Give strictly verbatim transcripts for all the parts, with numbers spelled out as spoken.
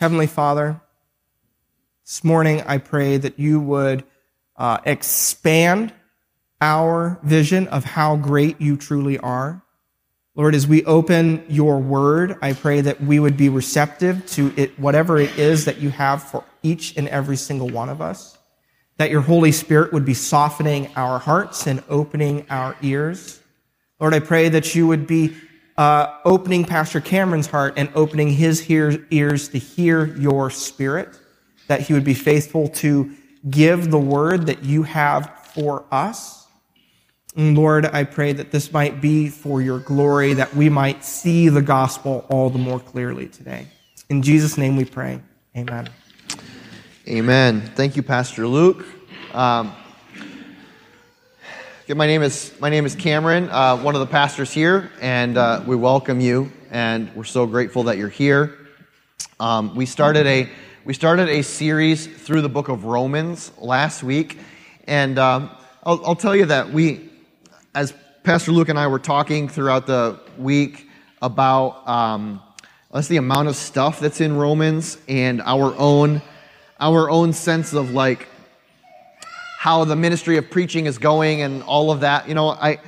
Heavenly Father, this morning I pray that you would uh, expand our vision of how great you truly are. Lord, as we open your word, I pray that we would be receptive to it, whatever it is that you have for each and every single one of us, that your Holy Spirit would be softening our hearts and opening our ears. Lord, I pray that you would be uh, opening Pastor Cameron's heart and opening his hear- ears to hear your spirit, that he would be faithful to give the word that you have for us. And Lord, I pray that this might be for your glory, that we might see the gospel all the more clearly today. In Jesus' name we pray. Amen. Amen. Thank you, Pastor Luke. Um, my name is my name is Cameron, uh, one of the pastors here, and uh, we welcome you, and we're so grateful that you're here. Um, we started a we started a series through the Book of Romans last week, and um, I'll, I'll tell you that we. As Pastor Luke and I were talking throughout the week about um, that's the amount of stuff that's in Romans and our own our own sense of like how the ministry of preaching is going and all of that, you know, I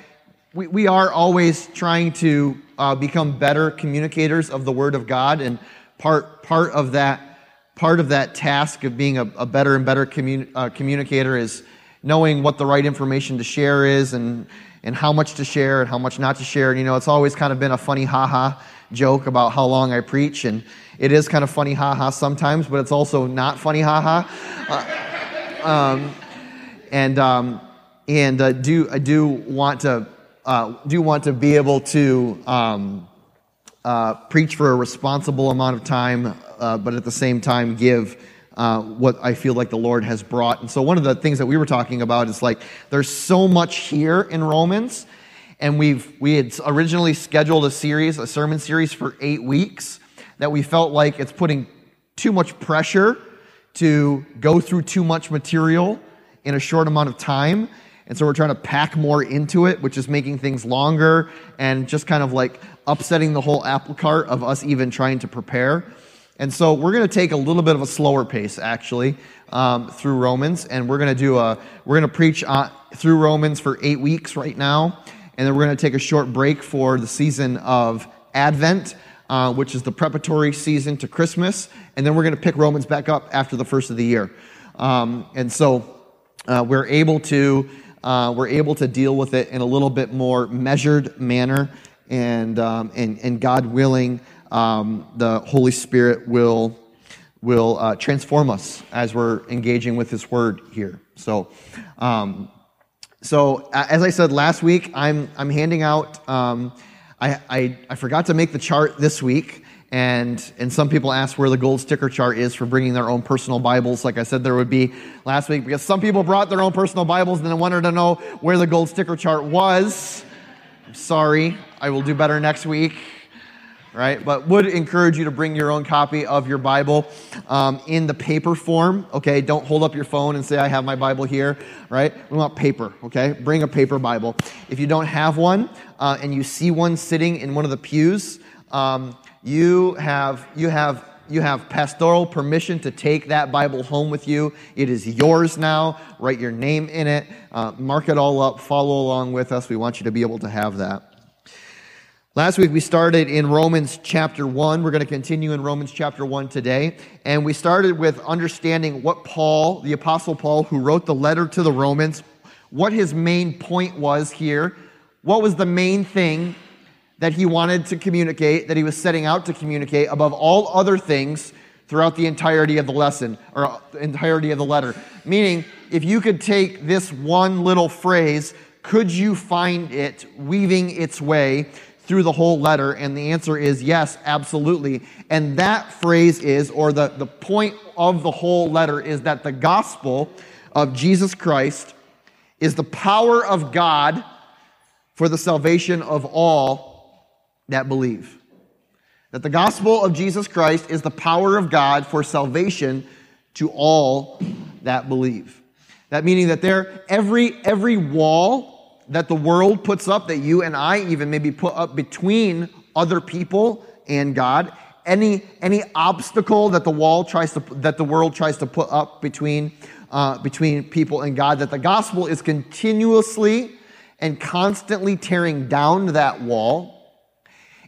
we, we are always trying to uh, become better communicators of the Word of God, and part part of that part of that task of being a, a better and better commun, uh, communicator is knowing what the right information to share is, and and how much to share and how much not to share. And, you know, it's always kind of been a funny ha-ha joke about how long I preach, and it is kind of funny ha-ha sometimes, but it's also not funny ha-ha. Uh, um, and um, and uh, do I do want to uh, do want to be able to um, uh, preach for a responsible amount of time, uh, but at the same time give Uh, what I feel like the Lord has brought. And so one of the things that we were talking about is like there's so much here in Romans, and we've we had originally scheduled a series, a sermon series for eight weeks that we felt like it's putting too much pressure to go through too much material in a short amount of time. And so we're trying to pack more into it, which is making things longer and just kind of like upsetting the whole apple cart of us even trying to prepare. And so we're going to take a little bit of a slower pace, actually, um, through Romans, and we're going to do a we're going to preach on, through Romans for eight weeks right now, and then we're going to take a short break for the season of Advent, uh, which is the preparatory season to Christmas, and then we're going to pick Romans back up after the first of the year. Um, and so uh, we're able to uh, we're able to deal with it in a little bit more measured manner, and um, and and God willing. Um, the Holy Spirit will will uh, transform us as we're engaging with His Word here. So, um, so as I said last week, I'm I'm handing out. Um, I, I I forgot to make the chart this week, and and some people asked where the gold sticker chart is for bringing their own personal Bibles. Like I said, there would be last week, because some people brought their own personal Bibles and then wanted to know where the gold sticker chart was. I'm sorry, I will do better next week. Right, but would encourage you to bring your own copy of your Bible um, in the paper form. Okay, don't hold up your phone and say, I have my Bible here, right? We want paper, okay? Bring a paper Bible. If you don't have one uh, and you see one sitting in one of the pews, um, you have you have you have pastoral permission to take that Bible home with you. It is yours now. Write your name in it. Uh, mark it all up. Follow along with us. We want you to be able to have that. Last week we started in Romans chapter one. We're going to continue in Romans chapter one today. And we started with understanding what Paul, the Apostle Paul, who wrote the letter to the Romans, what his main point was here. What was the main thing that he wanted to communicate, that he was setting out to communicate above all other things throughout the entirety of the lesson, or entirety of the letter. Meaning, if you could take this one little phrase, could you find it weaving its way through the whole letter? And the answer is yes, absolutely. And that phrase is, or the, the point of the whole letter is that the gospel of Jesus Christ is the power of God for the salvation of all that believe. That the gospel of Jesus Christ is the power of God for salvation to all that believe. That meaning that there, every, every wall that the world puts up, that you and I even maybe put up between other people and God, any any obstacle that the wall tries to that the world tries to put up between uh, between people and God, that the gospel is continuously and constantly tearing down that wall,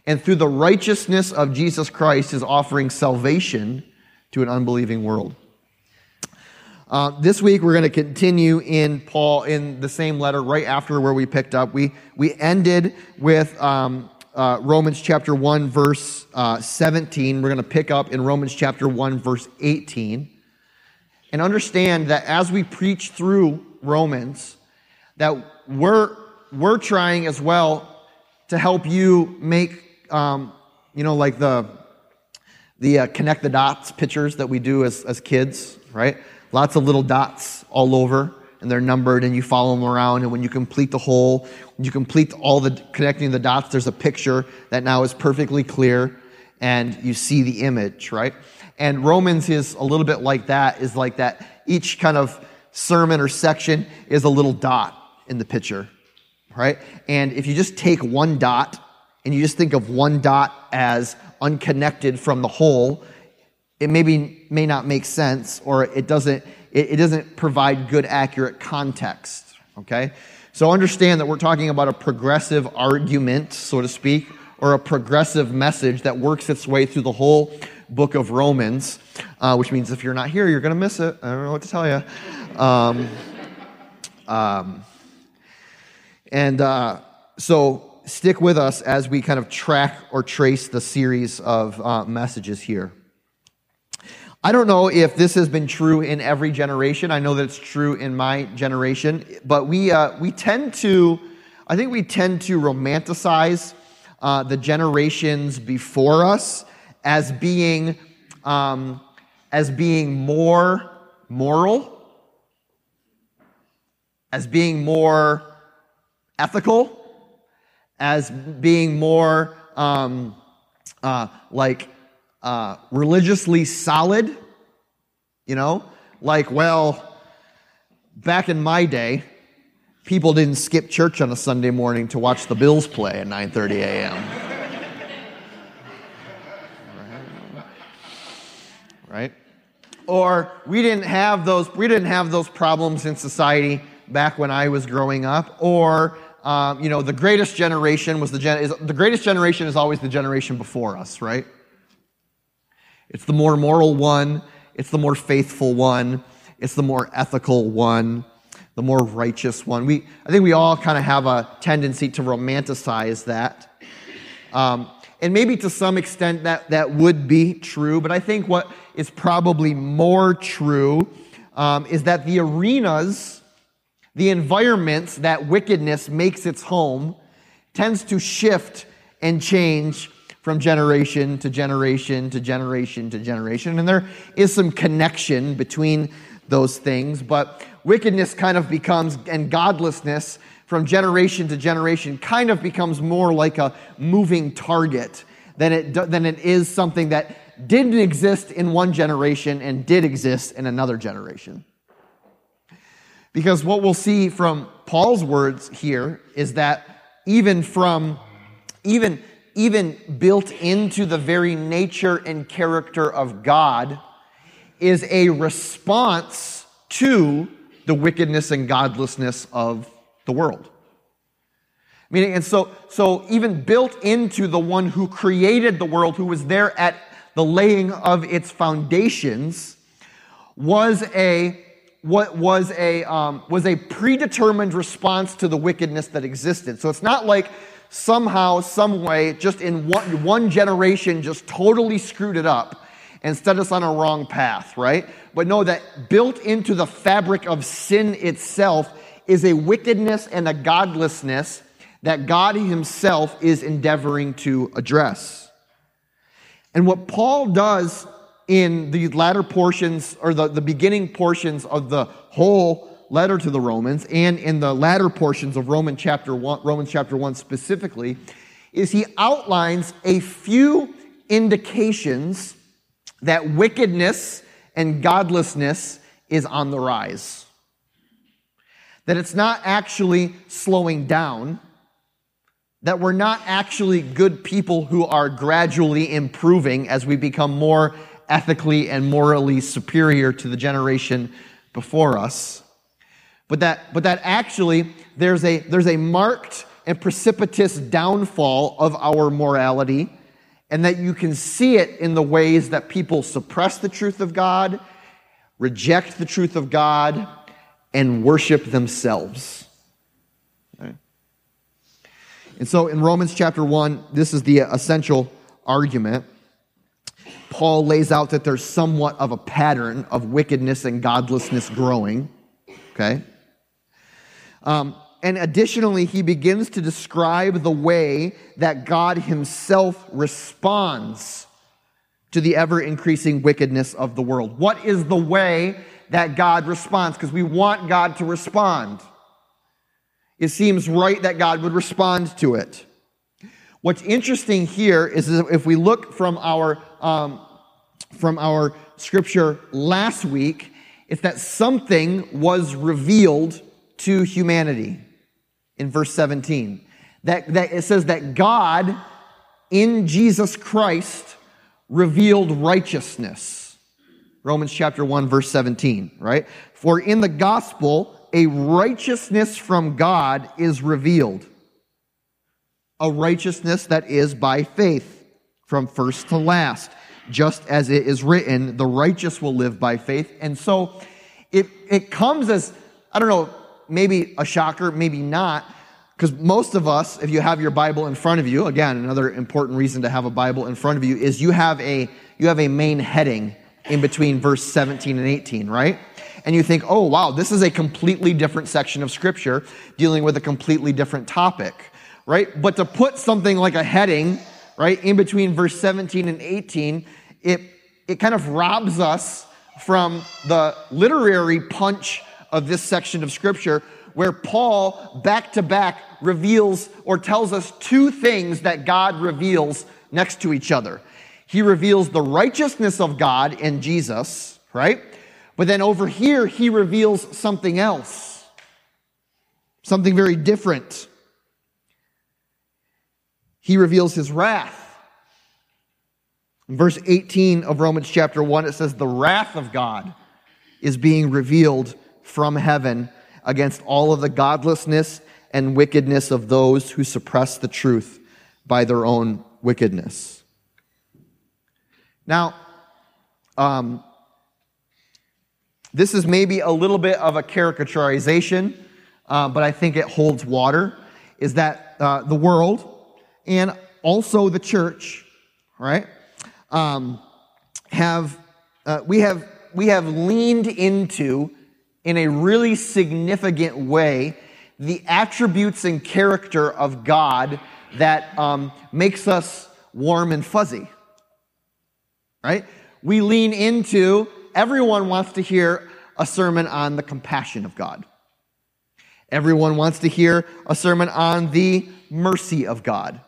and through the righteousness of Jesus Christ is offering salvation to an unbelieving world. Uh, this week we're going to continue in Paul in the same letter right after where we picked up. We we ended with um, uh, Romans chapter one verse uh, seventeen. We're going to pick up in Romans chapter one verse eighteen, and understand that as we preach through Romans, that we're we're trying as well to help you make, um, you know, like the the uh, connect the dots pictures that we do as, as kids, right? Lots of little dots all over, and they're numbered, and you follow them around, and when you complete the whole, when you complete all the connecting the dots, there's a picture that now is perfectly clear, and you see the image, right? And Romans is a little bit like that, is like that each kind of sermon or section is a little dot in the picture, right? And if you just take one dot, and you just think of one dot as unconnected from the whole, it maybe may not make sense, or it doesn't it, it doesn't provide good, accurate context, okay? So understand that we're talking about a progressive argument, so to speak, or a progressive message that works its way through the whole book of Romans, uh, which means if you're not here, you're going to miss it. I don't know what to tell you. Um, um, and uh, so... stick with us as we kind of track or trace the series of uh, messages here. I don't know if this has been true in every generation. I know that it's true in my generation, but we uh, we tend to, I think we tend to romanticize uh, the generations before us as being um, as being more moral, as being more ethical, as being more um, uh, like uh, religiously solid, you know? Like, well, back in my day, people didn't skip church on a Sunday morning to watch the Bills play at nine thirty a.m. Right? Or we didn't have those. We didn't have those problems in society back when I was growing up. Or Um, you know, the greatest generation was the gen- is, the greatest generation is always the generation before us, right? It's the more moral one, it's the more faithful one, it's the more ethical one, the more righteous one. We, I think, we all kind of have a tendency to romanticize that, um, and maybe to some extent that that would be true. But I think what is probably more true um, is that the arenas, the environments that wickedness makes its home, tends to shift and change from generation to generation to generation to generation. And there is some connection between those things, but wickedness kind of becomes, and godlessness from generation to generation kind of becomes more like a moving target than it, than it is something that didn't exist in one generation and did exist in another generation. Because what we'll see from Paul's words here is that even from, even, even built into the very nature and character of God is a response to the wickedness and godlessness of the world. I mean, and so, so even built into the one who created the world, who was there at the laying of its foundations, was a What was a um, was a predetermined response to the wickedness that existed. So it's not like somehow, some way, just in one one generation, just totally screwed it up and set us on a wrong path, right? But no, that built into the fabric of sin itself is a wickedness and a godlessness that God Himself is endeavoring to address. And what Paul does in the latter portions, or the, the beginning portions of the whole letter to the Romans, and in the latter portions of Romans chapter one, Romans chapter one specifically, is he outlines a few indications that wickedness and godlessness is on the rise. That it's not actually slowing down, that we're not actually good people who are gradually improving as we become more ethically and morally superior to the generation before us, but that but that actually there's a there's a marked and precipitous downfall of our morality, and that you can see it in the ways that people suppress the truth of God, reject the truth of God, and worship themselves. Okay. And so in Romans chapter one, this is the essential argument. Paul lays out that there's somewhat of a pattern of wickedness and godlessness growing. Okay. Um, and additionally, he begins to describe the way that God himself responds to the ever-increasing wickedness of the world. What is the way that God responds? Because we want God to respond. It seems right that God would respond to it. What's interesting here is if we look from our um, from our scripture last week, it's that something was revealed to humanity in verse seventeen. That, that it says that God in Jesus Christ revealed righteousness. Romans chapter one, verse seventeen, right? For in the gospel, a righteousness from God is revealed. A righteousness that is by faith from first to last. Just as it is written, the righteous will live by faith. And so it, it comes as, I don't know, maybe a shocker, maybe not, because most of us, if you have your Bible in front of you, again, another important reason to have a Bible in front of you is you have a you have a main heading in between verse seventeen and eighteen, right? And you think, oh, wow, this is a completely different section of Scripture dealing with a completely different topic, right? But to put something like a heading, right, in between verse seventeen and eighteen, it it kind of robs us from the literary punch of this section of Scripture where Paul back-to-back reveals or tells us two things that God reveals next to each other. He reveals the righteousness of God in Jesus, right? But then over here, he reveals something else, something very different. He reveals his wrath. In verse eighteen of Romans chapter one, it says, the wrath of God is being revealed from heaven against all of the godlessness and wickedness of those who suppress the truth by their own wickedness. Now, um, this is maybe a little bit of a caricaturization, uh, but I think it holds water, is that uh, the world and also the church, right, um, have uh, we have we have leaned into, in a really significant way, the attributes and character of God that um, makes us warm and fuzzy, right? We lean into, everyone wants to hear a sermon on the compassion of God. Everyone wants to hear a sermon on the mercy of God,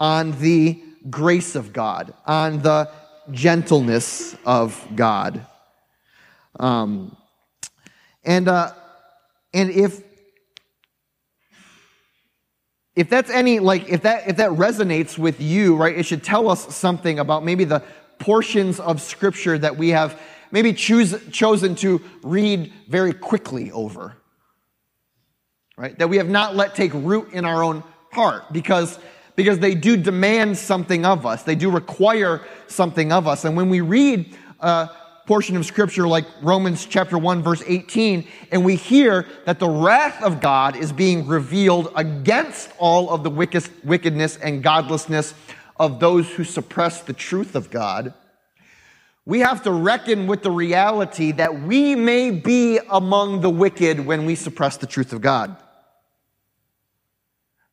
on the grace of God, on the gentleness of God. Um... And uh, and if if that's any like if that if that resonates with you, right, it should tell us something about maybe the portions of Scripture that we have maybe choose chosen to read very quickly over, right? That we have not let take root in our own heart, because because they do demand something of us, they do require something of us, and when we read Uh, portion of Scripture like Romans chapter one, verse eighteen, and we hear that the wrath of God is being revealed against all of the wickedness and godlessness of those who suppress the truth of God, we have to reckon with the reality that we may be among the wicked when we suppress the truth of God.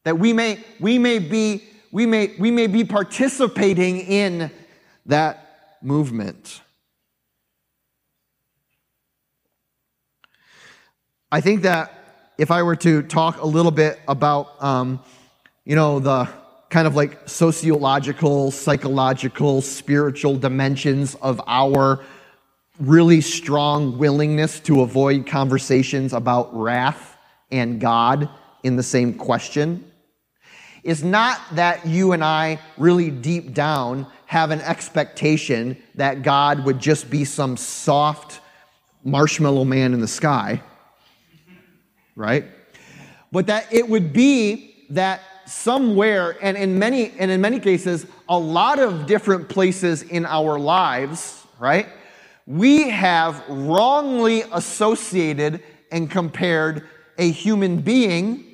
That we may we may be we may we may be participating in that movement. I think that if I were to talk a little bit about, um, you know, the kind of like sociological, psychological, spiritual dimensions of our really strong willingness to avoid conversations about wrath and God in the same question, is not that you and I really deep down have an expectation that God would just be some soft marshmallow man in the sky, right? But that it would be that somewhere, and in many and in many cases, a lot of different places in our lives, right? We have wrongly associated and compared a human being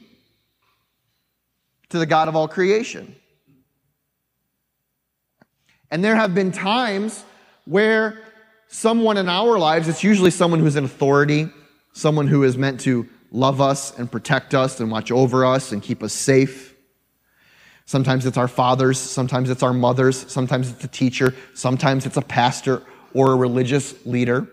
to the God of all creation. And there have been times where someone in our lives, it's usually someone who's in authority, someone who is meant to love us and protect us and watch over us and keep us safe. Sometimes it's our fathers, sometimes it's our mothers, sometimes it's a teacher, sometimes it's a pastor or a religious leader,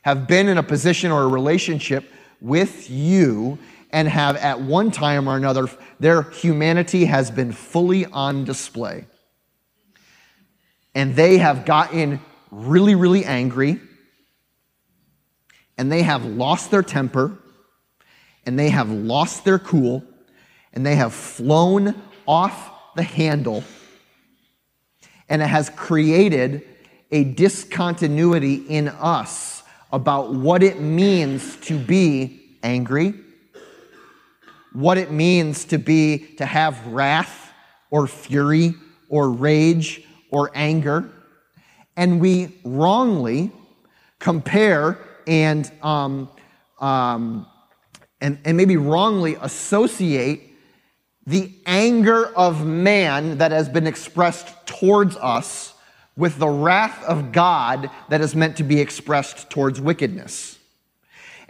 have been in a position or a relationship with you and have at one time or another, their humanity has been fully on display. And they have gotten really, really angry, and they have lost their temper, and they have lost their cool, and they have flown off the handle, and it has created a discontinuity in us about what it means to be angry, what it means to be, to have wrath or fury or rage or anger, and we wrongly compare and um, um, and and maybe wrongly associate the anger of man that has been expressed towards us with the wrath of God that is meant to be expressed towards wickedness.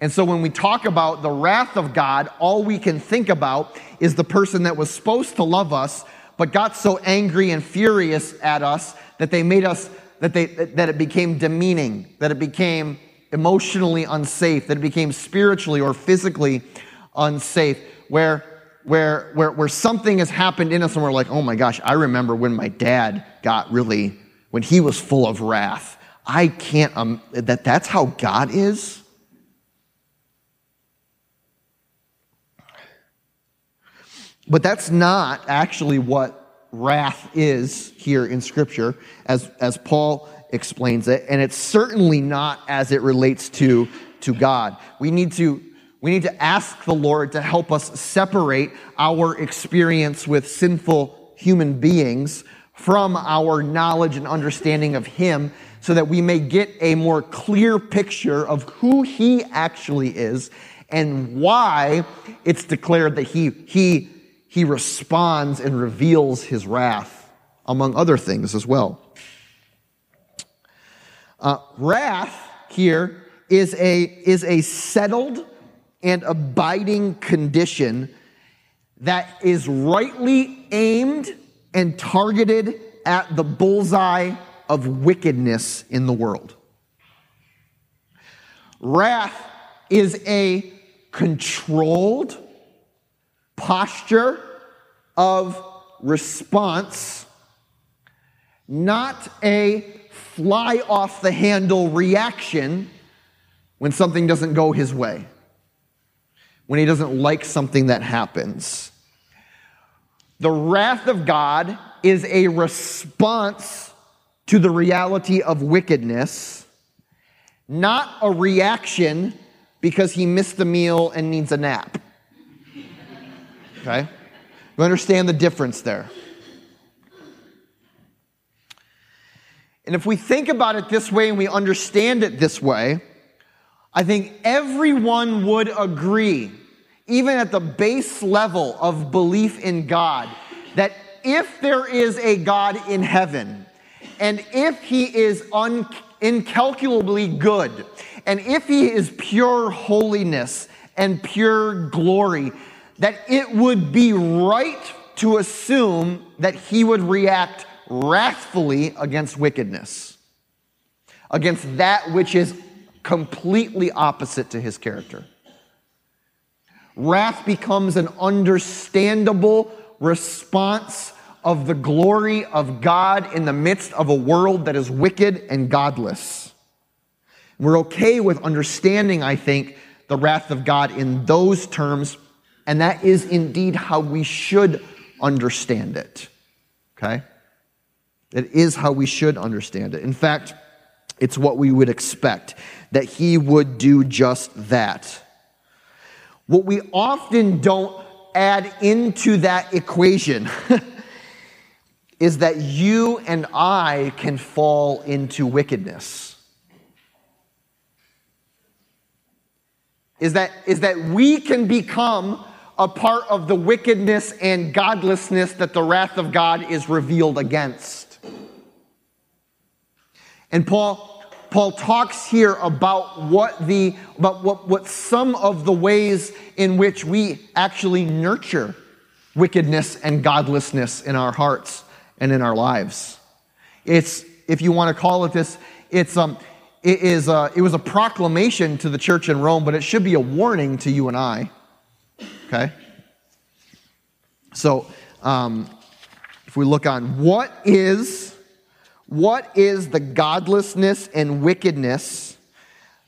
And so when we talk about the wrath of God, all we can think about is the person that was supposed to love us but got so angry and furious at us that they made us, that they that it became demeaning, that it became emotionally unsafe, that it became spiritually or physically unsafe, where where where where something has happened in us and we're like, oh my gosh, I remember when my dad got really, when he was full of wrath. I can't, um, that that's how God is? But that's not actually what wrath is here in Scripture, as, as Paul explains it, and it's certainly not as it relates to, to God. We need to, we need to ask the Lord to help us separate our experience with sinful human beings from our knowledge and understanding of Him, so that we may get a more clear picture of who He actually is and why it's declared that He, He He responds and reveals His wrath, among other things as well. Uh, wrath here is a, is a settled and abiding condition that is rightly aimed and targeted at the bullseye of wickedness in the world. Wrath is a controlled posture of response, not a fly-off-the-handle reaction when something doesn't go his way, when he doesn't like something that happens. The wrath of God is a response to the reality of wickedness, not a reaction because he missed the meal and needs a nap. Okay? You understand the difference there. And if we think about it this way and we understand it this way, I think everyone would agree, even at the base level of belief in God, that if there is a God in heaven, and if He is un- incalculably good, and if He is pure holiness and pure glory, that it would be right to assume that He would react wrathfully against wickedness, against that which is completely opposite to His character. Wrath becomes an understandable response of the glory of God in the midst of a world that is wicked and godless. We're okay with understanding, I think, the wrath of God in those terms. And that is indeed how we should understand it, okay? It is how we should understand it. In fact, it's what we would expect, that he would do just that. What we often don't add into that equation is that you and I can fall into wickedness. Is that, is that we can become a part of the wickedness and godlessness that the wrath of God is revealed against. And Paul, Paul talks here about what the about what, what some of the ways in which we actually nurture wickedness and godlessness in our hearts and in our lives. It's, if you want to call it this, it's um it is a, it was a proclamation to the church in Rome, but it should be a warning to you and I. Okay? So, um, if we look on, what is, what is the godlessness and wickedness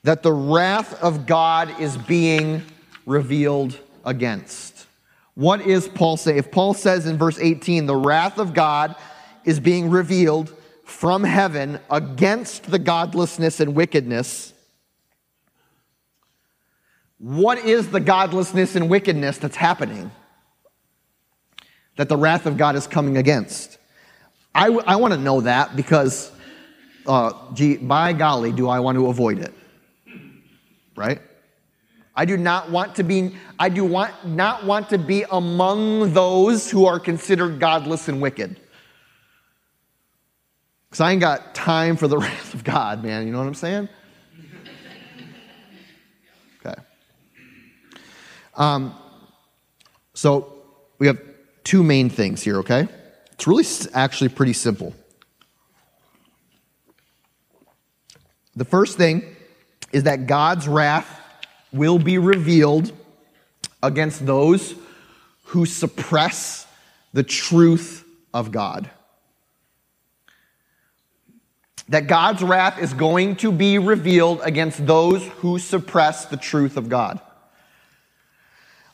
that the wrath of God is being revealed against? What is Paul saying? If Paul says in verse eighteen, the wrath of God is being revealed from heaven against the godlessness and wickedness, what is the godlessness and wickedness that's happening that the wrath of God is coming against? I, w- I want to know that because, uh, gee, by golly, do I want to avoid it, right? I do not want to be, I do want not want to be among those who are considered godless and wicked. Because I ain't got time for the wrath of God, man. You know what I'm saying? Um, so we have two main things here, okay? It's really actually pretty simple. The first thing is that God's wrath will be revealed against those who suppress the truth of God. That God's wrath is going to be revealed against those who suppress the truth of God.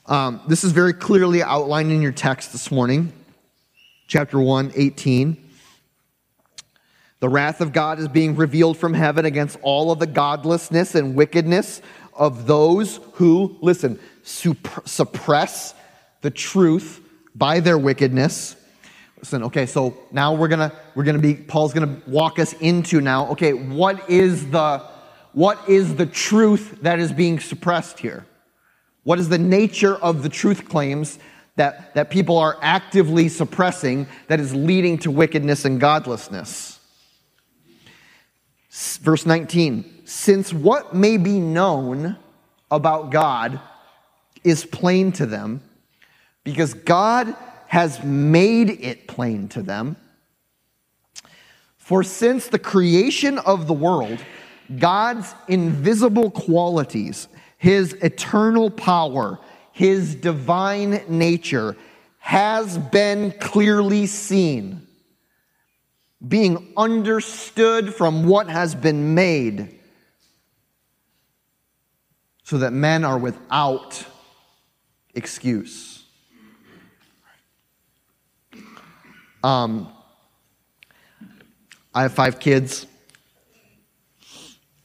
Um, this is very clearly outlined in your text this morning, chapter one, eighteen. The wrath of God is being revealed from heaven against all of the godlessness and wickedness of those who, listen, sup- suppress the truth by their wickedness. Listen, okay, so now we're gonna we're gonna be Paul's gonna walk us into now. Okay, what is the what is the truth that is being suppressed here? What is the nature of the truth claims that, that people are actively suppressing that is leading to wickedness and godlessness? Verse nineteen, since what may be known about God is plain to them, because God has made it plain to them. For since the creation of the world, God's invisible qualities, his eternal power, his divine nature, has been clearly seen, being understood from what has been made, so that men are without excuse. Um, I have five kids.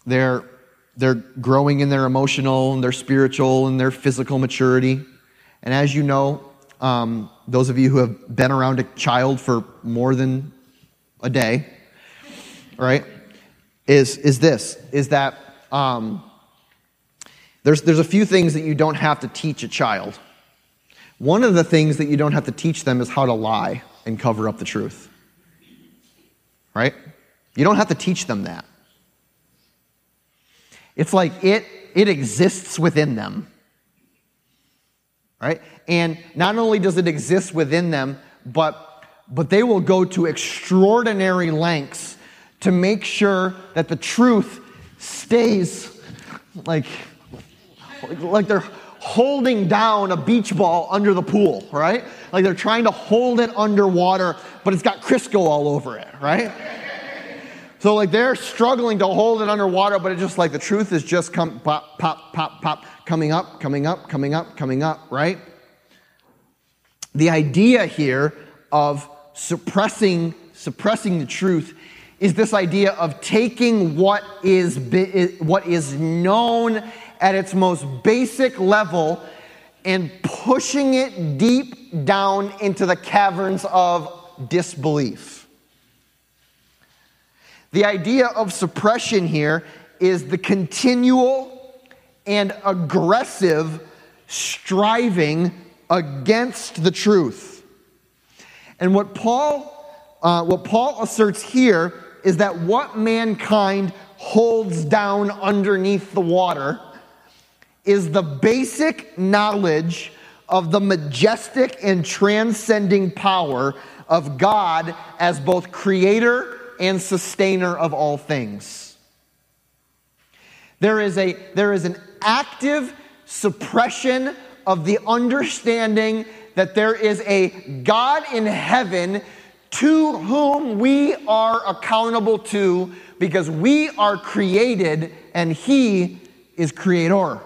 They're... They're growing in their emotional and their spiritual and their physical maturity. And as you know, um, those of you who have been around a child for more than a day, right, is is this, is that um, there's, there's a few things that you don't have to teach a child. One of the things that you don't have to teach them is how to lie and cover up the truth, right? You don't have to teach them that. It's like it it exists within them, right? And not only does it exist within them, but, but they will go to extraordinary lengths to make sure that the truth stays like, like they're holding down a beach ball under the pool, right? Like they're trying to hold it underwater, but it's got Crisco all over it, right? So like they're struggling to hold it underwater, but it's just like the truth is just come pop, pop, pop, pop, coming up, coming up, coming up, coming up, right? The idea here of suppressing suppressing the truth is this idea of taking what is what is known at its most basic level and pushing it deep down into the caverns of disbelief. The idea of suppression here is the continual and aggressive striving against the truth. And what Paul uh, what Paul asserts here is that what mankind holds down underneath the water is the basic knowledge of the majestic and transcending power of God as both creator and sustainer of all things. There is a there is an active suppression of the understanding that there is a God in heaven to whom we are accountable to because we are created and He is creator.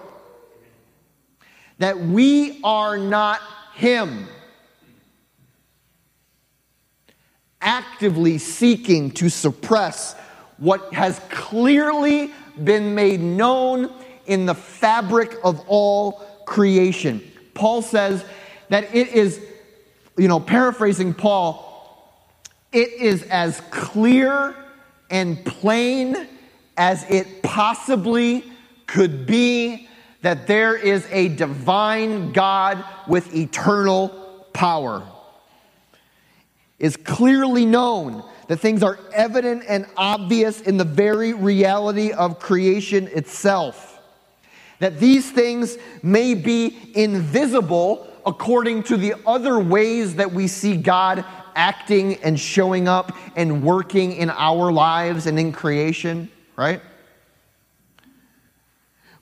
That we are not Him. Actively seeking to suppress what has clearly been made known in the fabric of all creation. Paul says that it is, you know, paraphrasing Paul, it is as clear and plain as it possibly could be that there is a divine God with eternal power. It's clearly known that things are evident and obvious in the very reality of creation itself. That these things may be invisible according to the other ways that we see God acting and showing up and working in our lives and in creation, right?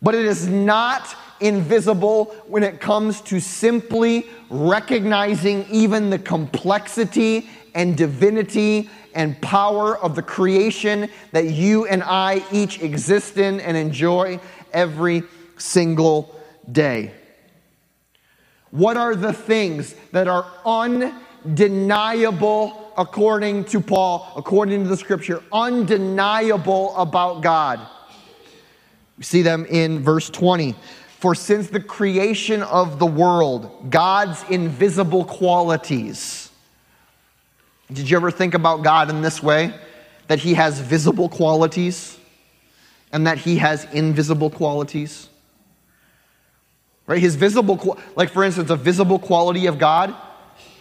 But it is not invisible when it comes to simply recognizing even the complexity and divinity and power of the creation that you and I each exist in and enjoy every single day. What are the things that are undeniable according to Paul, according to the scripture, undeniable about God? We see them in verse twenty. For since the creation of the world, God's invisible qualities. Did you ever think about God in this way? That He has visible qualities and that He has invisible qualities? Right? His visible, like for instance, a visible quality of God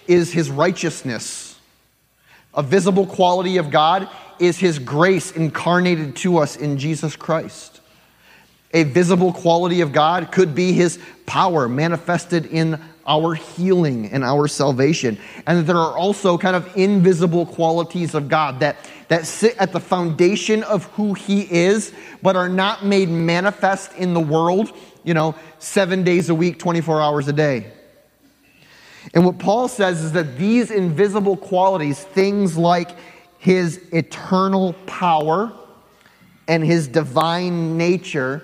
is His righteousness. A visible quality of God is His grace incarnated to us in Jesus Christ. A visible quality of God could be His power manifested in our healing and our salvation. And there are also kind of invisible qualities of God that, that sit at the foundation of who He is, but are not made manifest in the world, you know, seven days a week, twenty-four hours a day. And what Paul says is that these invisible qualities, things like His eternal power and His divine nature,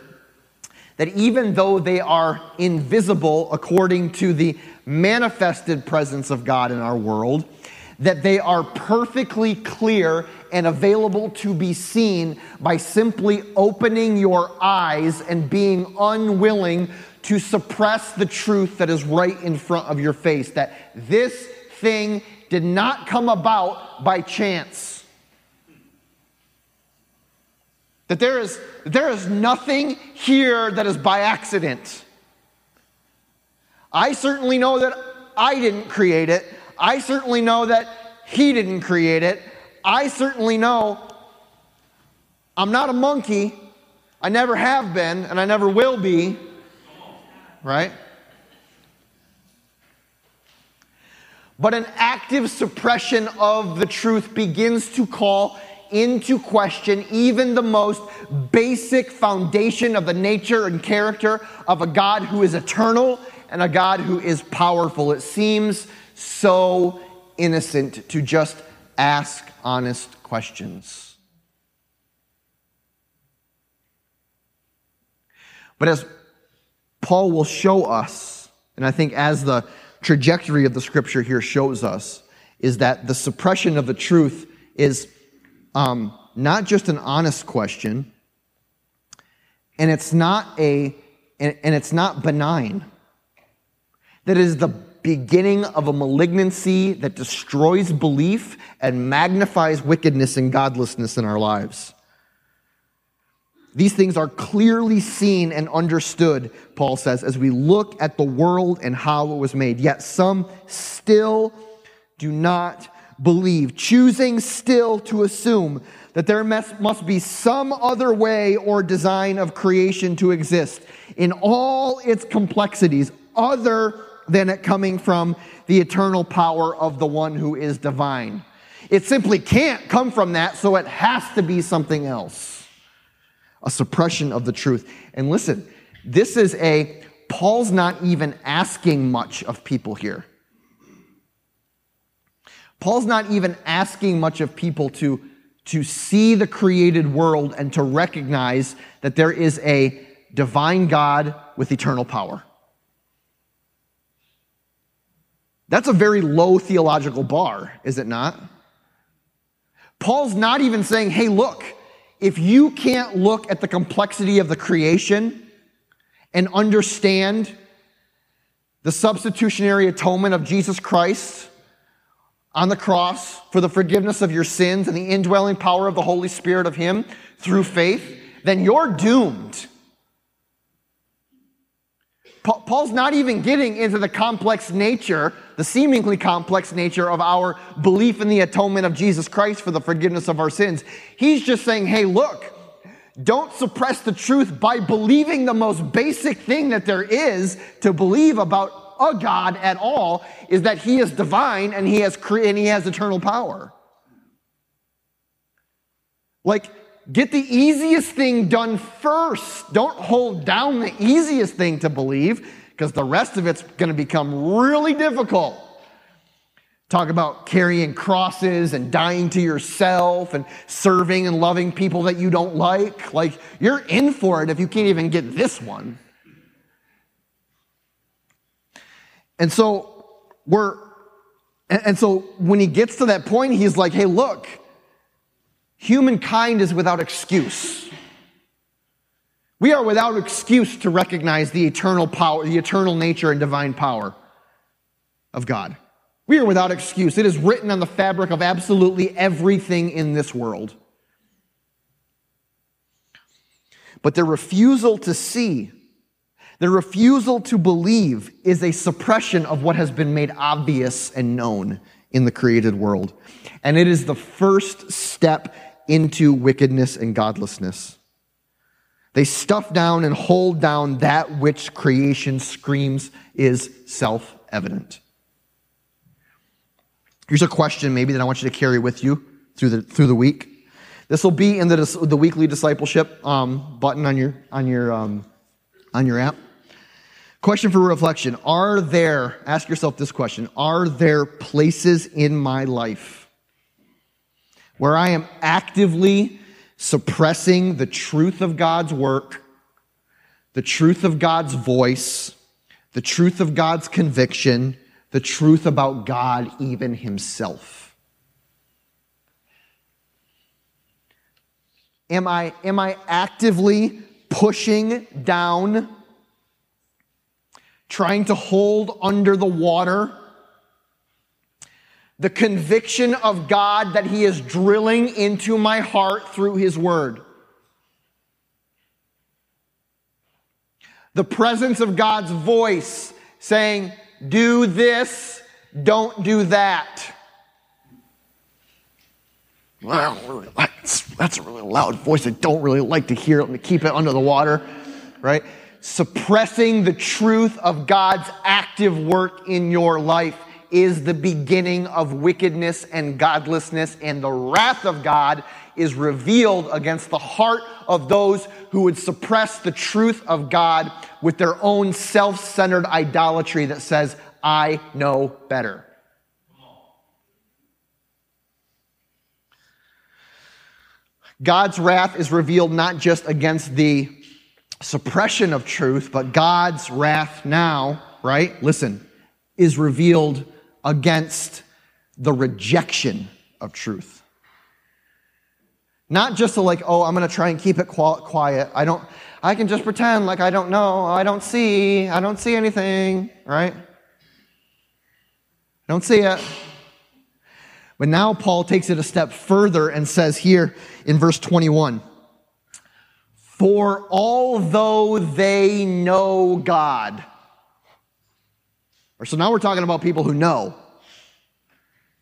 that even though they are invisible according to the manifested presence of God in our world, that they are perfectly clear and available to be seen by simply opening your eyes and being unwilling to suppress the truth that is right in front of your face. That this thing did not come about by chance. That there is, there is nothing here that is by accident. I certainly know that I didn't create it. I certainly know that He didn't create it. I certainly know I'm not a monkey. I never have been, and I never will be. Right? But an active suppression of the truth begins to call into question even the most basic foundation of the nature and character of a God who is eternal and a God who is powerful. It seems so innocent to just ask honest questions. But as Paul will show us, and I think as the trajectory of the scripture here shows us is that the suppression of the truth is um, not just an honest question, and it's not a and, and it's not benign. That is the beginning of a malignancy that destroys belief and magnifies wickedness and godlessness in our lives. These things are clearly seen and understood, Paul says, as we look at the world and how it was made. Yet some still do not believe, choosing still to assume that there must be some other way or design of creation to exist in all its complexities, other than it coming from the eternal power of the one who is divine. It simply can't come from that, so it has to be something else. A suppression of the truth. And listen, this is a, Paul's not even asking much of people here. Paul's not even asking much of people to, to see the created world and to recognize that there is a divine God with eternal power. That's a very low theological bar, is it not? Paul's not even saying, hey, look, if you can't look at the complexity of the creation and understand the substitutionary atonement of Jesus Christ on the cross for the forgiveness of your sins and the indwelling power of the Holy Spirit of Him through faith, then you're doomed. Paul's not even getting into the complex nature, the seemingly complex nature of our belief in the atonement of Jesus Christ for the forgiveness of our sins. He's just saying, hey, look, don't suppress the truth by believing the most basic thing that there is to believe about a God at all, is that He is divine and He has cre- and He has eternal power. Like, get the easiest thing done first. Don't hold down the easiest thing to believe, because the rest of it's going to become really difficult. Talk about carrying crosses and dying to yourself and serving and loving people that you don't like. Like, you're in for it if you can't even get this one. And so we're, and so when he gets to that point, he's like, hey, look, humankind is without excuse. We are without excuse to recognize the eternal power, the eternal nature and divine power of God. We are without excuse. It is written on the fabric of absolutely everything in this world. But their refusal to see, their refusal to believe, is a suppression of what has been made obvious and known in the created world. And it is the first step into wickedness and godlessness. They stuff down and hold down that which creation screams is self-evident. Here's a question maybe that I want you to carry with you through the through the week. This will be in the the weekly discipleship um, button on your on your um, on your app. Question for reflection. Are there, ask yourself this question, are there places in my life where I am actively suppressing the truth of God's work, the truth of God's voice, the truth of God's conviction, the truth about God even Himself? Am I, am I actively pushing down, trying to hold under the water the conviction of God that He is drilling into my heart through His Word? The presence of God's voice saying, do this, don't do that. Wow, really, that's, that's a really loud voice. I don't really like to hear it. Let me keep it under the water, right? Suppressing the truth of God's active work in your life is the beginning of wickedness and godlessness, and the wrath of God is revealed against the heart of those who would suppress the truth of God with their own self-centered idolatry that says, I know better. God's wrath is revealed not just against the suppression of truth, but God's wrath now, right? Listen, is revealed against the rejection of truth. Not just to like, oh, I'm going to try and keep it quiet. I don't, I can just pretend like I don't know. I don't see. I don't see anything, right? I don't see it. But now Paul takes it a step further and says here in verse twenty-one, for although they know God. So now we're talking about people who know.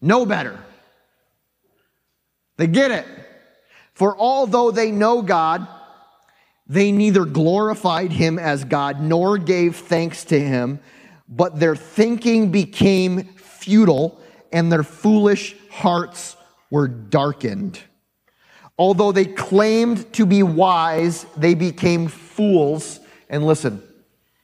Know better. They get it. For although they know God, they neither glorified him as God nor gave thanks to him, but their thinking became futile and their foolish hearts were darkened. Although they claimed to be wise, they became fools. And listen,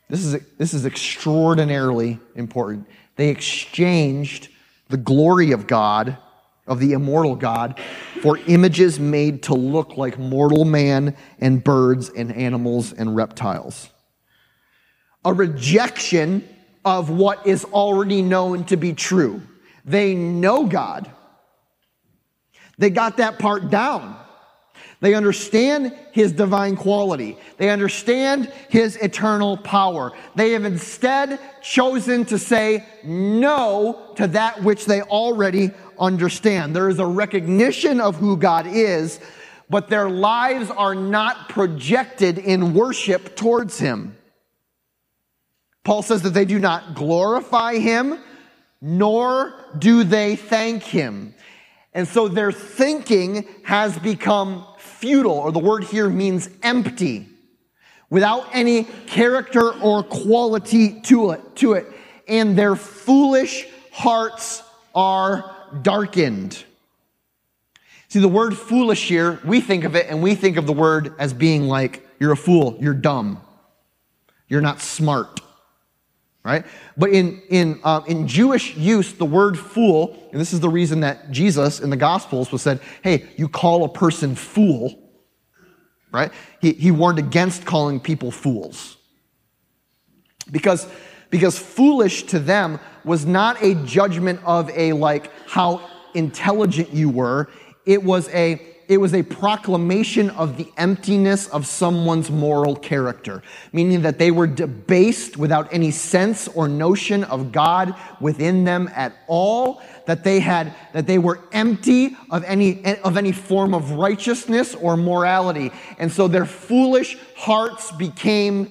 this is, this is extraordinarily important. They exchanged the glory of God, of the immortal God, for images made to look like mortal man and birds and animals and reptiles. A rejection of what is already known to be true. They know God. They got that part down. They understand his divine quality. They understand his eternal power. They have instead chosen to say no to that which they already understand. There is a recognition of who God is, but their lives are not projected in worship towards him. Paul says that they do not glorify him, nor do they thank him. And so their thinking has become futile, or the word here means empty, without any character or quality to it, to it. And their foolish hearts are darkened. See, the word foolish here, we think of it, and we think of the word as being like, you're a fool, you're dumb, you're not smart. Right? But in in uh, in Jewish use, the word fool, and this is the reason that Jesus in the Gospels was said, hey, you call a person fool, right? He he warned against calling people fools. Because, because foolish to them was not a judgment of a like how intelligent you were. It was a It was a proclamation of the emptiness of someone's moral character, meaning that they were debased without any sense or notion of God within them at all, that they had, that they were empty of any, of any form of righteousness or morality. And so their foolish hearts became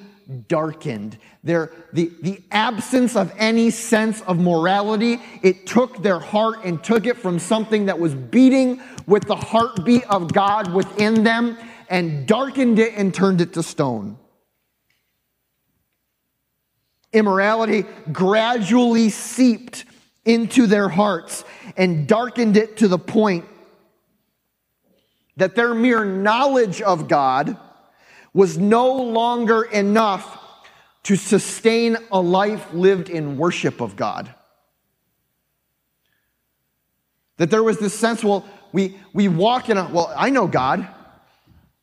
darkened. Their, the, the absence of any sense of morality, it took their heart and took it from something that was beating with the heartbeat of God within them and darkened it and turned it to stone. Immorality gradually seeped into their hearts and darkened it to the point that their mere knowledge of God was no longer enough to sustain a life lived in worship of God. That there was this sense, well, we, we walk in a, well, I know God.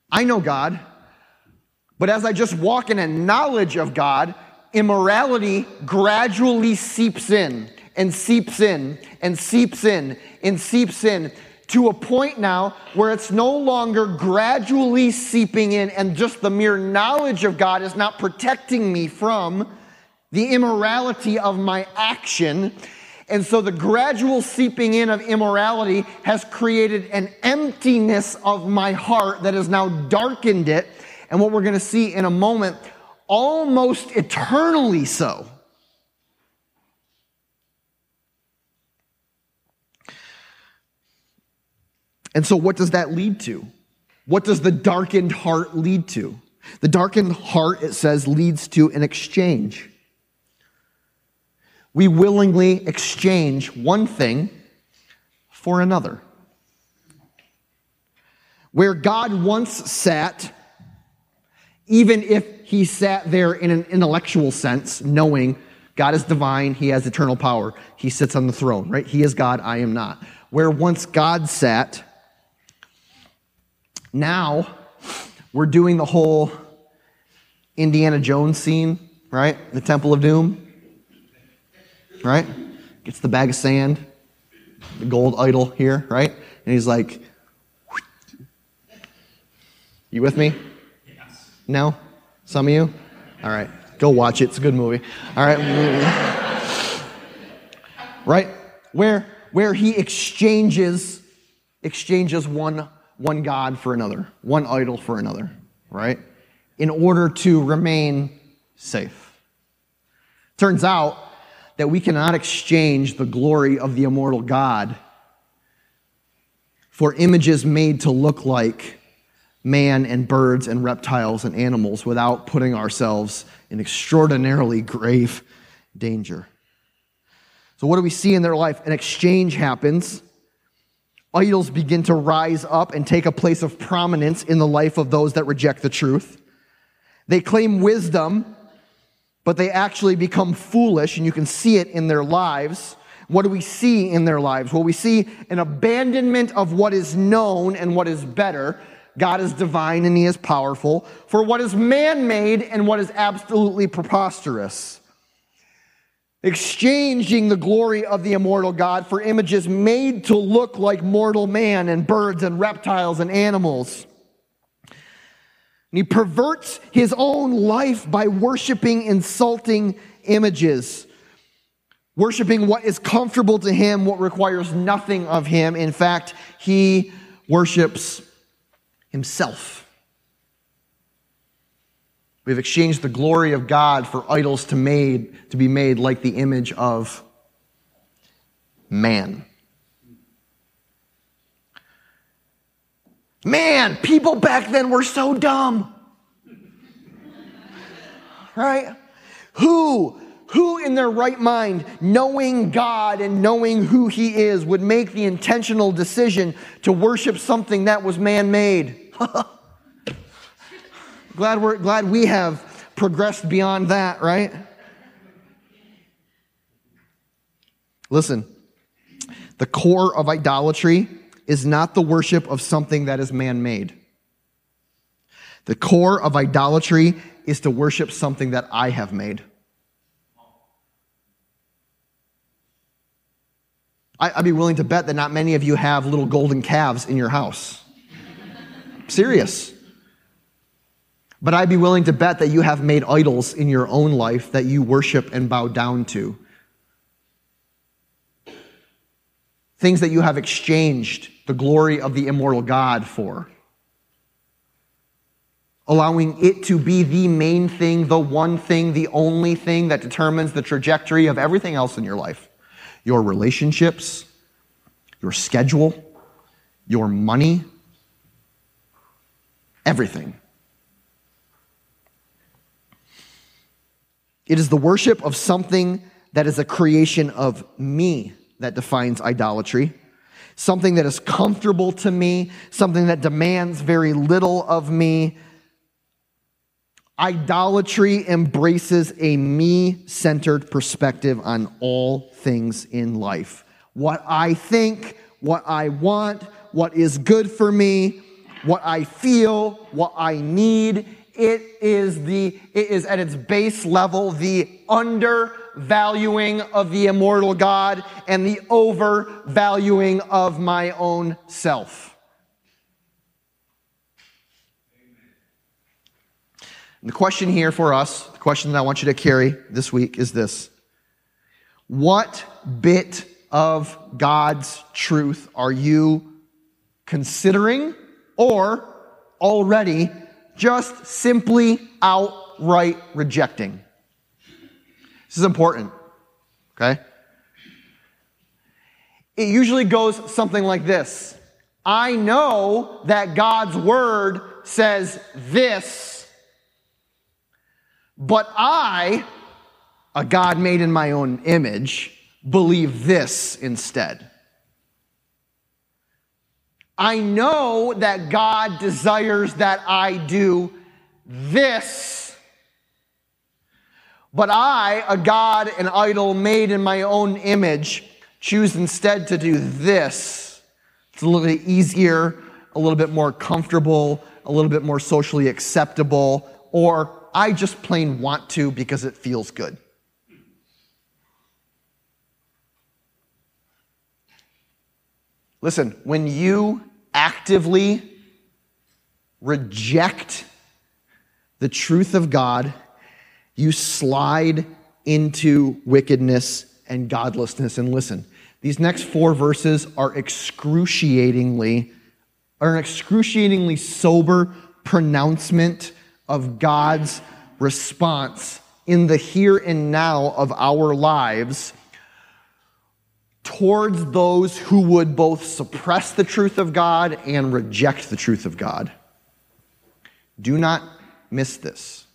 I know God. But as I just walk in a knowledge of God, immorality gradually seeps in and seeps in and seeps in and seeps in, to a point now where it's no longer gradually seeping in, and just the mere knowledge of God is not protecting me from the immorality of my action. And so the gradual seeping in of immorality has created an emptiness of my heart that has now darkened it. And what we're going to see in a moment, almost eternally so. And so what does that lead to? What does the darkened heart lead to? The darkened heart, it says, leads to an exchange. We willingly exchange one thing for another. Where God once sat, even if he sat there in an intellectual sense, knowing God is divine, he has eternal power, he sits on the throne, right? He is God, I am not. Where once God sat, now we're doing the whole Indiana Jones scene, right? The Temple of Doom. right? Gets the bag of sand, the gold idol here, right? And he's like, you with me? Yes. No? Some of you? All right. Go watch it. It's a good movie. All right. Right? Where where he exchanges exchanges one one god for another, one idol for another, right? In order to remain safe. Turns out that we cannot exchange the glory of the immortal God for images made to look like man and birds and reptiles and animals without putting ourselves in extraordinarily grave danger. So what do we see in their life? An exchange happens. Idols begin to rise up and take a place of prominence in the life of those that reject the truth. They claim wisdom, but they actually become foolish, and you can see it in their lives. What do we see in their lives? Well, we see an abandonment of what is known and what is better. God is divine and he is powerful, for what is man-made and what is absolutely preposterous. Exchanging the glory of the immortal God for images made to look like mortal man and birds and reptiles and animals. And he perverts his own life by worshiping insulting images, worshiping what is comfortable to him, what requires nothing of him. In fact, he worships himself. We've exchanged the glory of God for idols to made to be made like the image of man. Man, people back then were so dumb. Right? Who, who in their right mind, knowing God and knowing who he is, would make the intentional decision to worship something that was man-made? Glad we're glad we have progressed beyond that, right? Listen, the core of idolatry is not the worship of something that is man-made. The core of idolatry is to worship something that I have made. I, I'd be willing to bet that not many of you have little golden calves in your house. Serious. But I'd be willing to bet that you have made idols in your own life that you worship and bow down to. Things that you have exchanged the glory of the immortal God for. Allowing it to be the main thing, the one thing, the only thing that determines the trajectory of everything else in your life. Your relationships, your schedule, your money, everything. It is the worship of something that is a creation of me that defines idolatry. Something that is comfortable to me, something that demands very little of me. Idolatry embraces a me-centered perspective on all things in life. What I think, what I want, what is good for me, what I feel, what I need. It is the, it is at its base level the undervaluing of the immortal God and the overvaluing of my own self. And the question here for us, the question that I want you to carry this week is this. What bit of God's truth are you considering or already just simply outright rejecting? This is important, okay? It usually goes something like this. I know that God's word says this, but I, a God made in my own image, believe this instead. I know that God desires that I do this, but I, a God, an idol made in my own image, choose instead to do this. It's a little bit easier, a little bit more comfortable, a little bit more socially acceptable, or I just plain want to because it feels good. Listen, when you actively reject the truth of God, you slide into wickedness and godlessness. And listen, these next four verses are excruciatingly, are an excruciatingly sober pronouncement of God's response in the here and now of our lives towards those who would both suppress the truth of God and reject the truth of God. Do not miss this.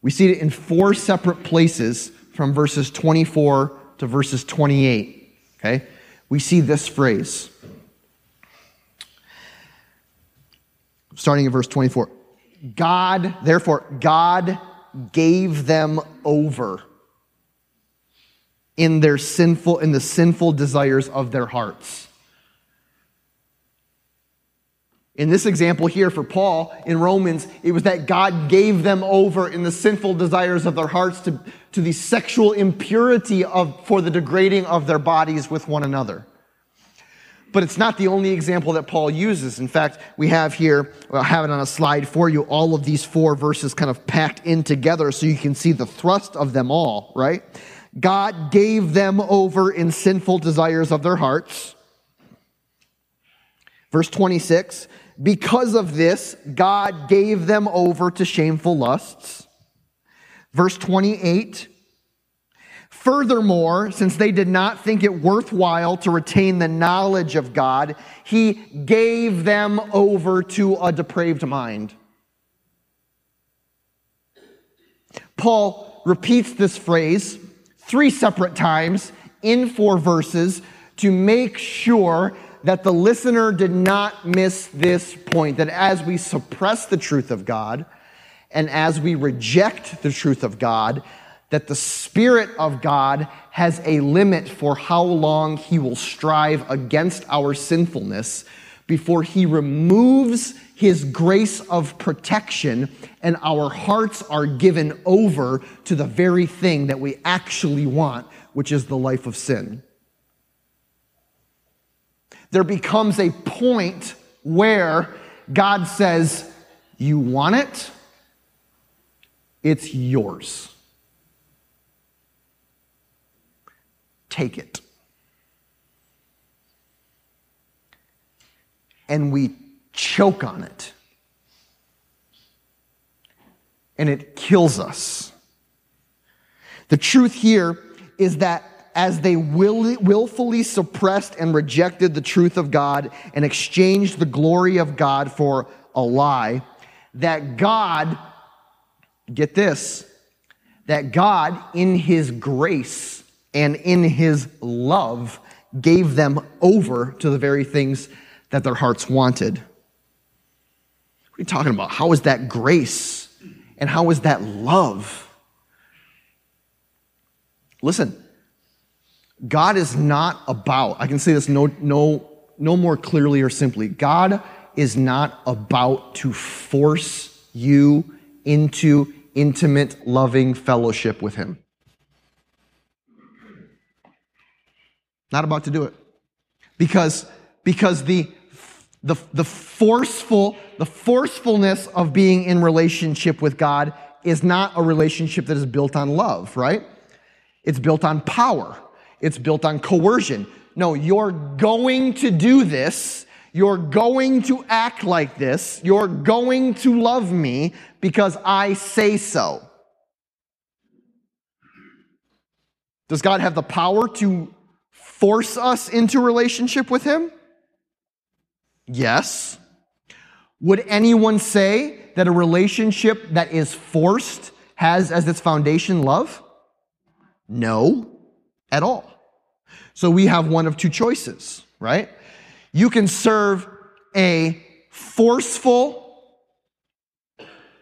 We see it in four separate places from verses twenty-four to verses twenty-eight. Okay? We see this phrase, starting in verse twenty-four. God, therefore, God gave them over in their sinful, in the sinful desires of their hearts. In this example here for Paul in Romans, it was that God gave them over in the sinful desires of their hearts to, to the sexual impurity of, for the degrading of their bodies with one another. But it's not the only example that Paul uses. In fact, we have here, well, I have it on a slide for you, all of these four verses kind of packed in together so you can see the thrust of them all, right? God gave them over in sinful desires of their hearts. Verse twenty-six, because of this, God gave them over to shameful lusts. Verse twenty-eight, furthermore, since they did not think it worthwhile to retain the knowledge of God, he gave them over to a depraved mind. Paul repeats this phrase three separate times in four verses to make sure that the listener did not miss this point, that as we suppress the truth of God and as we reject the truth of God, that the Spirit of God has a limit for how long he will strive against our sinfulness before he removes his grace of protection and our hearts are given over to the very thing that we actually want, which is the life of sin. There becomes a point where God says, you want it, it's yours. Take it. And we choke on it. And it kills us. The truth here is that as they will, willfully suppressed and rejected the truth of God and exchanged the glory of God for a lie, that God, get this, that God in his grace and in his love gave them over to the very things that their hearts wanted. What are you talking about? How is that grace? And how is that love? Listen, God is not about, I can say this no, no, no more clearly or simply, God is not about to force you into intimate, loving fellowship with him. Not about to do it. Because, because the, the, the forceful, the forcefulness of being in relationship with God is not a relationship that is built on love, right? It's built on power. It's built on coercion. No, you're going to do this. You're going to act like this. You're going to love me because I say so. Does God have the power to force us into relationship with him? Yes. Would anyone say that a relationship that is forced has as its foundation love? No. At all. So we have one of two choices, right? You can serve a forceful,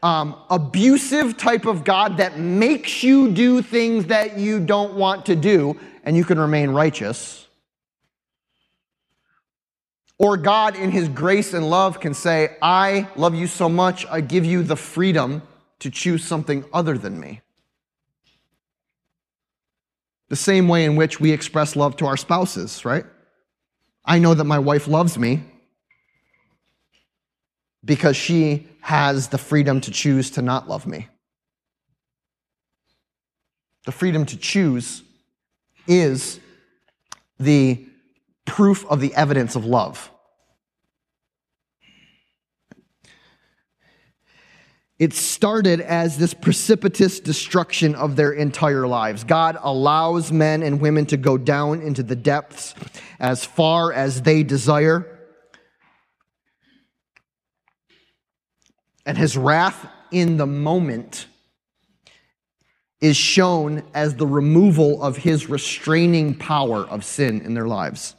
um, abusive type of God that makes you do things that you don't want to do, and you can remain righteous. Or God, in his grace and love, can say, I love you so much, I give you the freedom to choose something other than me. The same way in which we express love to our spouses, right? I know that my wife loves me because she has the freedom to choose to not love me. The freedom to choose is the proof of the evidence of love. It started as this precipitous destruction of their entire lives. God allows men and women to go down into the depths as far as they desire. And his wrath in the moment is shown as the removal of his restraining power of sin in their lives.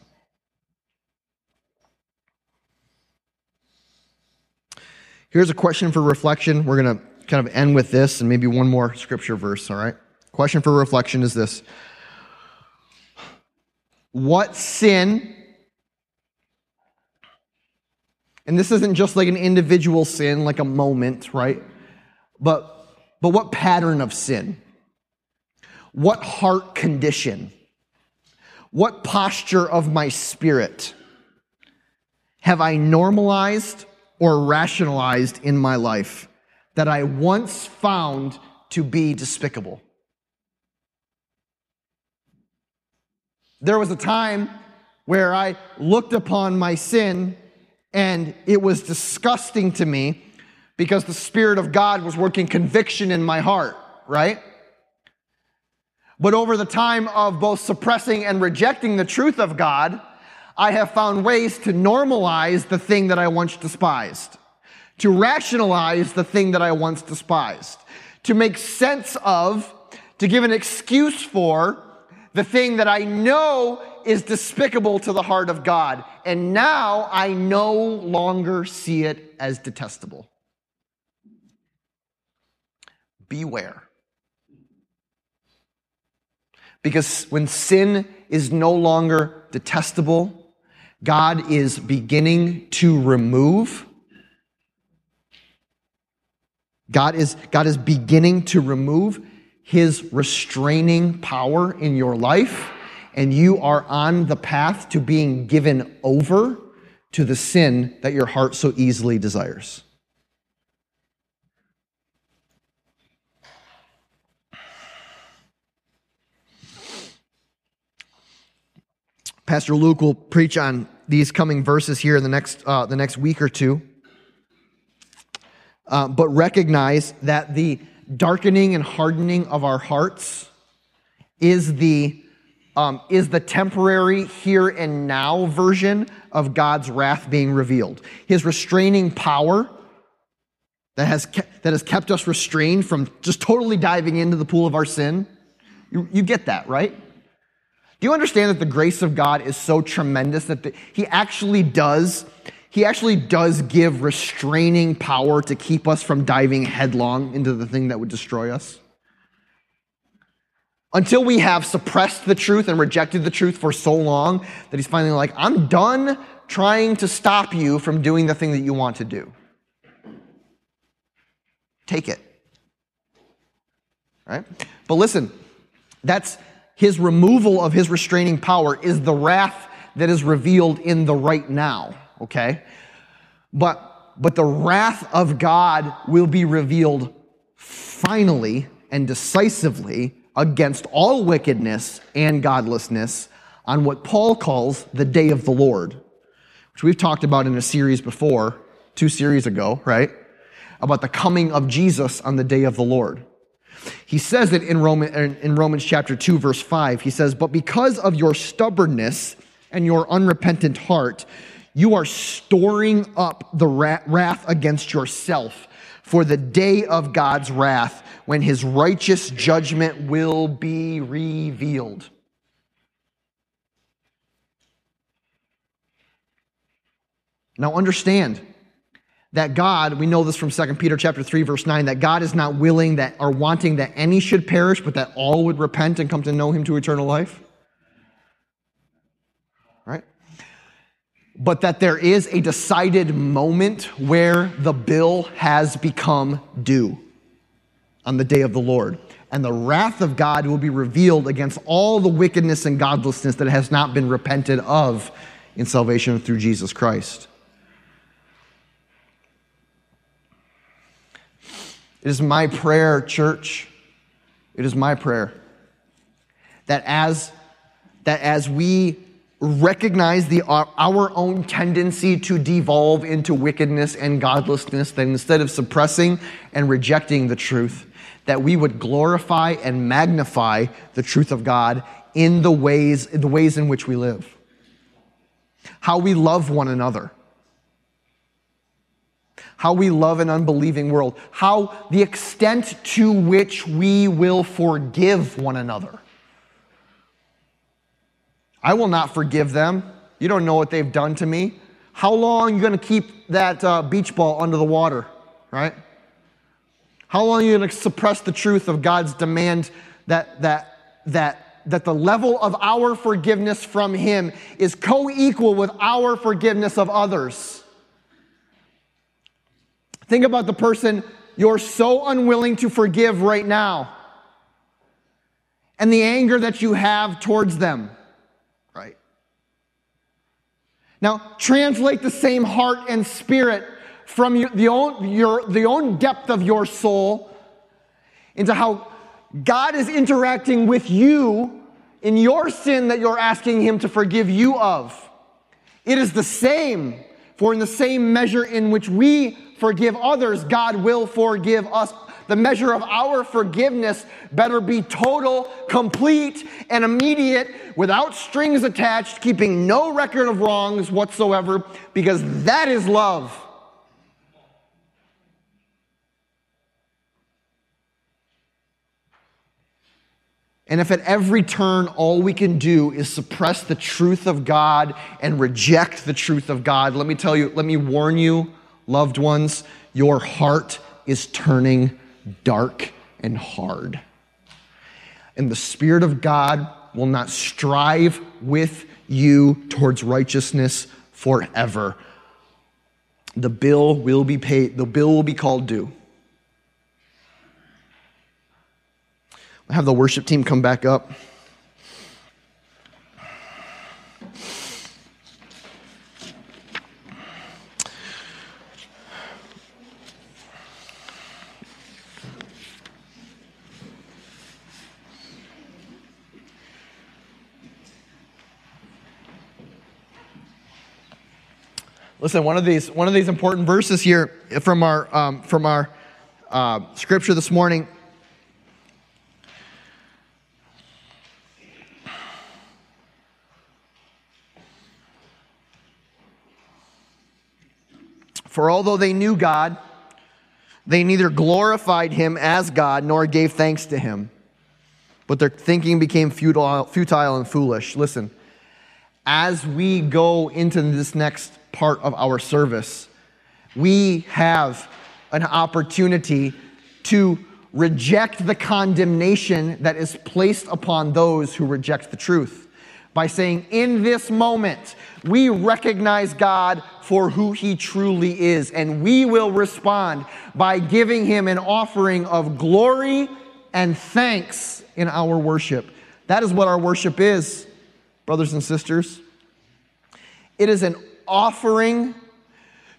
Here's a question for reflection. We're going to kind of end with this and maybe one more scripture verse, all right? Question for reflection is this. What sin, and this isn't just like an individual sin, like a moment, right? But but what pattern of sin? What heart condition? What posture of my spirit have I normalized or rationalized in my life that I once found to be despicable? There was a time where I looked upon my sin and it was disgusting to me because the Spirit of God was working conviction in my heart, right? But over the time of both suppressing and rejecting the truth of God, I have found ways to normalize the thing that I once despised, to rationalize the thing that I once despised, to make sense of, to give an excuse for the thing that I know is despicable to the heart of God. And now I no longer see it as detestable. Beware. Because when sin is no longer detestable, God is beginning to remove. God is, God is beginning to remove his restraining power in your life, and you are on the path to being given over to the sin that your heart so easily desires. Pastor Luke will preach on these coming verses here in the next uh, the next week or two. Uh, but recognize that the darkening and hardening of our hearts is the um, is the temporary here and now version of God's wrath being revealed. His restraining power that has kept, that has kept us restrained from just totally diving into the pool of our sin. You, you get that, right? Do you understand that the grace of God is so tremendous that the, he actually does, he actually does give restraining power to keep us from diving headlong into the thing that would destroy us? Until we have suppressed the truth and rejected the truth for so long that he's finally like, I'm done trying to stop you from doing the thing that you want to do. Take it. All right? But listen, that's... his removal of his restraining power is the wrath that is revealed in the right now, okay? But but the wrath of God will be revealed finally and decisively against all wickedness and godlessness on what Paul calls the day of the Lord, which we've talked about in a series before, two series ago, right? About the coming of Jesus on the day of the Lord. He says it in Romans, in Romans chapter two, verse five. He says, but because of your stubbornness and your unrepentant heart, you are storing up the wrath against yourself for the day of God's wrath when his righteous judgment will be revealed. Now understand, that God, we know this from Second Peter chapter three, verse nine, that God is not willing that or wanting that any should perish, but that all would repent and come to know him to eternal life. Right? But that there is a decided moment where the bill has become due on the day of the Lord. And the wrath of God will be revealed against all the wickedness and godlessness that has not been repented of in salvation through Jesus Christ. It is my prayer, church, it is my prayer that as, that as we recognize the, our, our own tendency to devolve into wickedness and godlessness, that instead of suppressing and rejecting the truth, that we would glorify and magnify the truth of God in the ways, the ways in which we live. How we love one another. How we love an unbelieving world. How the extent to which we will forgive one another. I will not forgive them. You don't know what they've done to me. How long are you going to keep that uh, beach ball under the water, right? How long are you going to suppress the truth of God's demand that, that, that, that the level of our forgiveness from Him is co-equal with our forgiveness of others? Think about the person you're so unwilling to forgive right now and the anger that you have towards them. Now, translate the same heart and spirit from your, the, own, your, the own depth of your soul into how God is interacting with you in your sin that you're asking Him to forgive you of. It is the same, for in the same measure in which we forgive others, God will forgive us. The measure of our forgiveness better be total, complete, and immediate, without strings attached, keeping no record of wrongs whatsoever, because that is love. And if at every turn all we can do is suppress the truth of God and reject the truth of God, let me tell you, let me warn you, loved ones, your heart is turning dark and hard. And the Spirit of God will not strive with you towards righteousness forever. The bill will be paid, the bill will be called due. I'll have the worship team come back up. Listen, one of these one of these important verses here from our um, from our uh, scripture this morning. For although they knew God, they neither glorified Him as God nor gave thanks to Him, but their thinking became futile, futile and foolish. Listen, as we go into this next part of our service, we have an opportunity to reject the condemnation that is placed upon those who reject the truth by saying, in this moment, we recognize God for who He truly is, and we will respond by giving Him an offering of glory and thanks in our worship. That is what our worship is, brothers and sisters. It is an offering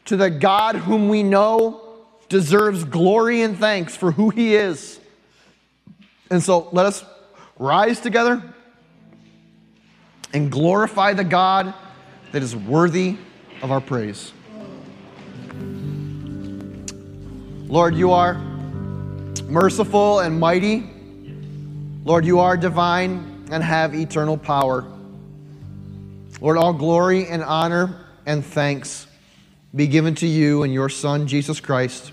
to the God whom we know deserves glory and thanks for who He is. And so let us rise together and glorify the God that is worthy of our praise. Lord, You are merciful and mighty. Lord, You are divine and have eternal power. Lord, all glory and honor and thanks be given to You and Your Son, Jesus Christ,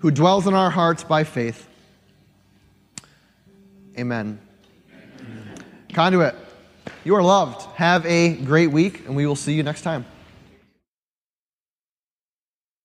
who dwells in our hearts by faith. Amen. Amen. Conduit, you are loved. Have a great week, and we will see you next time.